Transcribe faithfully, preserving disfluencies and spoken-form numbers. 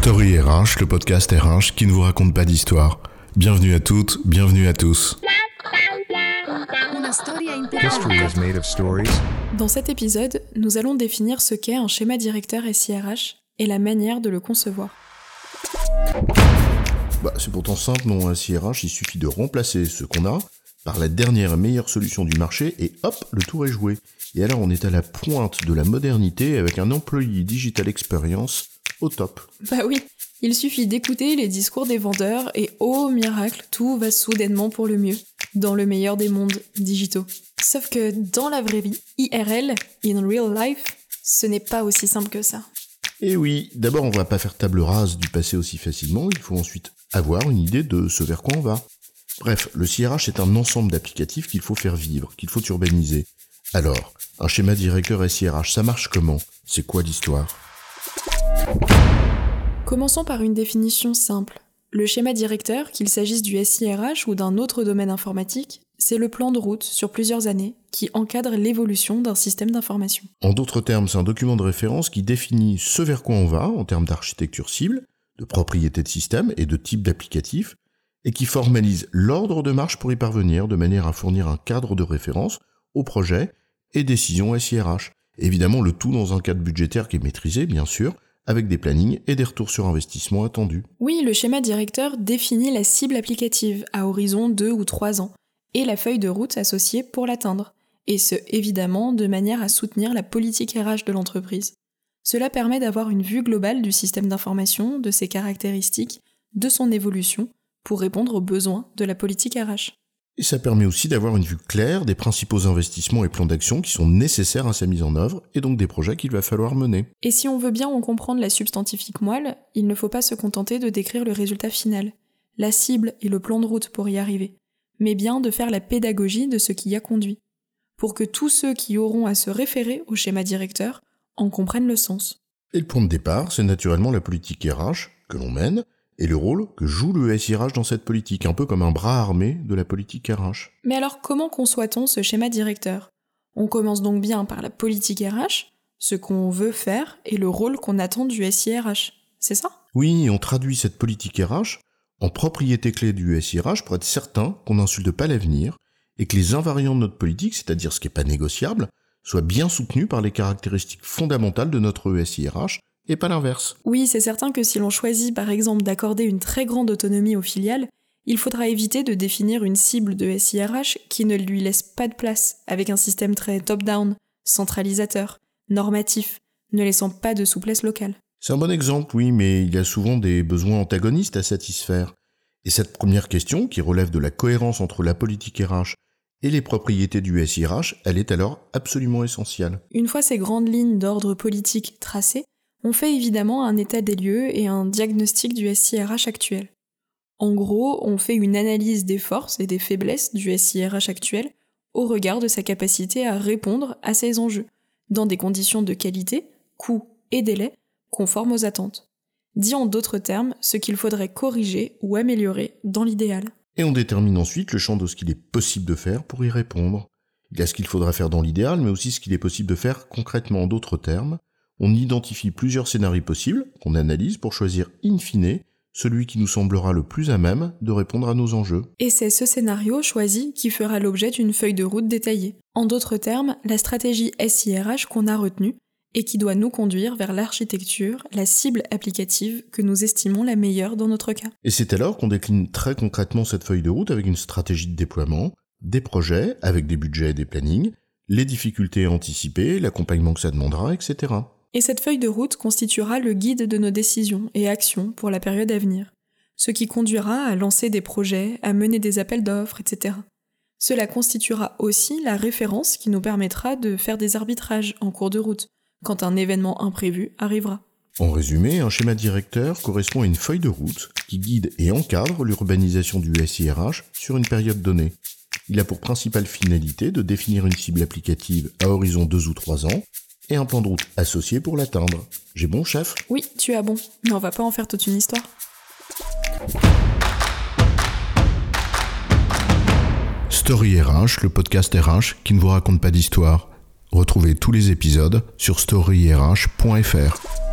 Story R H, le podcast R H qui ne vous raconte pas d'histoire. Bienvenue à toutes, bienvenue à tous. Dans cet épisode, nous allons définir ce qu'est un schéma directeur S I R H et la manière de le concevoir. Bah, c'est pourtant simple, non, un S I R H, il suffit de remplacer ce qu'on a par la dernière et meilleure solution du marché et hop, le tour est joué. Et alors on est à la pointe de la modernité avec un employé digital experience au top. Bah oui, il suffit d'écouter les discours des vendeurs et oh miracle, tout va soudainement pour le mieux, dans le meilleur des mondes digitaux. Sauf que dans la vraie vie, I R L, in real life, ce n'est pas aussi simple que ça. Et oui, d'abord on va pas faire table rase du passé aussi facilement, il faut ensuite avoir une idée de ce vers quoi on va. Bref, le S I R H est un ensemble d'applicatifs qu'il faut faire vivre, qu'il faut urbaniser. Alors, un schéma directeur S I R H, ça marche comment ? C'est quoi l'histoire ? Commençons par une définition simple. Le schéma directeur, qu'il s'agisse du S I R H ou d'un autre domaine informatique, c'est le plan de route sur plusieurs années qui encadre l'évolution d'un système d'information. En d'autres termes, c'est un document de référence qui définit ce vers quoi on va en termes d'architecture cible, de propriété de système et de type d'applicatif, et qui formalise l'ordre de marche pour y parvenir de manière à fournir un cadre de référence au projet et décision S I R H. Évidemment, le tout dans un cadre budgétaire qui est maîtrisé, bien sûr, avec des plannings et des retours sur investissement attendus. Oui, le schéma directeur définit la cible applicative à horizon deux ou trois ans et la feuille de route associée pour l'atteindre, et ce, évidemment, de manière à soutenir la politique R H de l'entreprise. Cela permet d'avoir une vue globale du système d'information, de ses caractéristiques, de son évolution, pour répondre aux besoins de la politique R H. Et ça permet aussi d'avoir une vue claire des principaux investissements et plans d'action qui sont nécessaires à sa mise en œuvre, et donc des projets qu'il va falloir mener. Et si on veut bien en comprendre la substantifique moelle, il ne faut pas se contenter de décrire le résultat final, la cible et le plan de route pour y arriver, mais bien de faire la pédagogie de ce qui y a conduit, pour que tous ceux qui auront à se référer au schéma directeur en comprennent le sens. Et le point de départ, c'est naturellement la politique R H que l'on mène, et le rôle que joue le S I R H dans cette politique, un peu comme un bras armé de la politique R H. Mais alors comment conçoit-on ce schéma directeur ? On commence donc bien par la politique R H, ce qu'on veut faire et le rôle qu'on attend du S I R H, c'est ça ? Oui, on traduit cette politique R H en propriété clé du S I R H pour être certain qu'on n'insulte pas l'avenir et que les invariants de notre politique, c'est-à-dire ce qui n'est pas négociable, soient bien soutenus par les caractéristiques fondamentales de notre S I R H, et pas l'inverse. Oui, c'est certain que si l'on choisit par exemple d'accorder une très grande autonomie aux filiales, il faudra éviter de définir une cible de S I R H qui ne lui laisse pas de place, avec un système très top-down, centralisateur, normatif, ne laissant pas de souplesse locale. C'est un bon exemple, oui, mais il y a souvent des besoins antagonistes à satisfaire. Et cette première question, qui relève de la cohérence entre la politique R H et les propriétés du S I R H, elle est alors absolument essentielle. Une fois ces grandes lignes d'ordre politique tracées, on fait évidemment un état des lieux et un diagnostic du S I R H actuel. En gros, on fait une analyse des forces et des faiblesses du S I R H actuel au regard de sa capacité à répondre à ces enjeux, dans des conditions de qualité, coût et délai conformes aux attentes. Dit en d'autres termes, ce qu'il faudrait corriger ou améliorer dans l'idéal. Et on détermine ensuite le champ de ce qu'il est possible de faire pour y répondre. Il y a ce qu'il faudra faire dans l'idéal, mais aussi ce qu'il est possible de faire concrètement en d'autres termes. On identifie plusieurs scénarios possibles, qu'on analyse pour choisir in fine celui qui nous semblera le plus à même de répondre à nos enjeux. Et c'est ce scénario choisi qui fera l'objet d'une feuille de route détaillée. En d'autres termes, la stratégie S I R H qu'on a retenue et qui doit nous conduire vers l'architecture, la cible applicative que nous estimons la meilleure dans notre cas. Et c'est alors qu'on décline très concrètement cette feuille de route avec une stratégie de déploiement, des projets avec des budgets et des plannings, les difficultés anticipées, l'accompagnement que ça demandera, et cetera. Et cette feuille de route constituera le guide de nos décisions et actions pour la période à venir, ce qui conduira à lancer des projets, à mener des appels d'offres, et cetera. Cela constituera aussi la référence qui nous permettra de faire des arbitrages en cours de route, quand un événement imprévu arrivera. En résumé, un schéma directeur correspond à une feuille de route qui guide et encadre l'urbanisation du S I R H sur une période donnée. Il a pour principale finalité de définir une cible applicative à horizon deux ou trois ans, et un plan de route associé pour l'atteindre. J'ai bon, chef ? Oui, tu as bon, mais on va pas en faire toute une histoire. Story R H, le podcast R H qui ne vous raconte pas d'histoire. Retrouvez tous les épisodes sur storyrh.fr.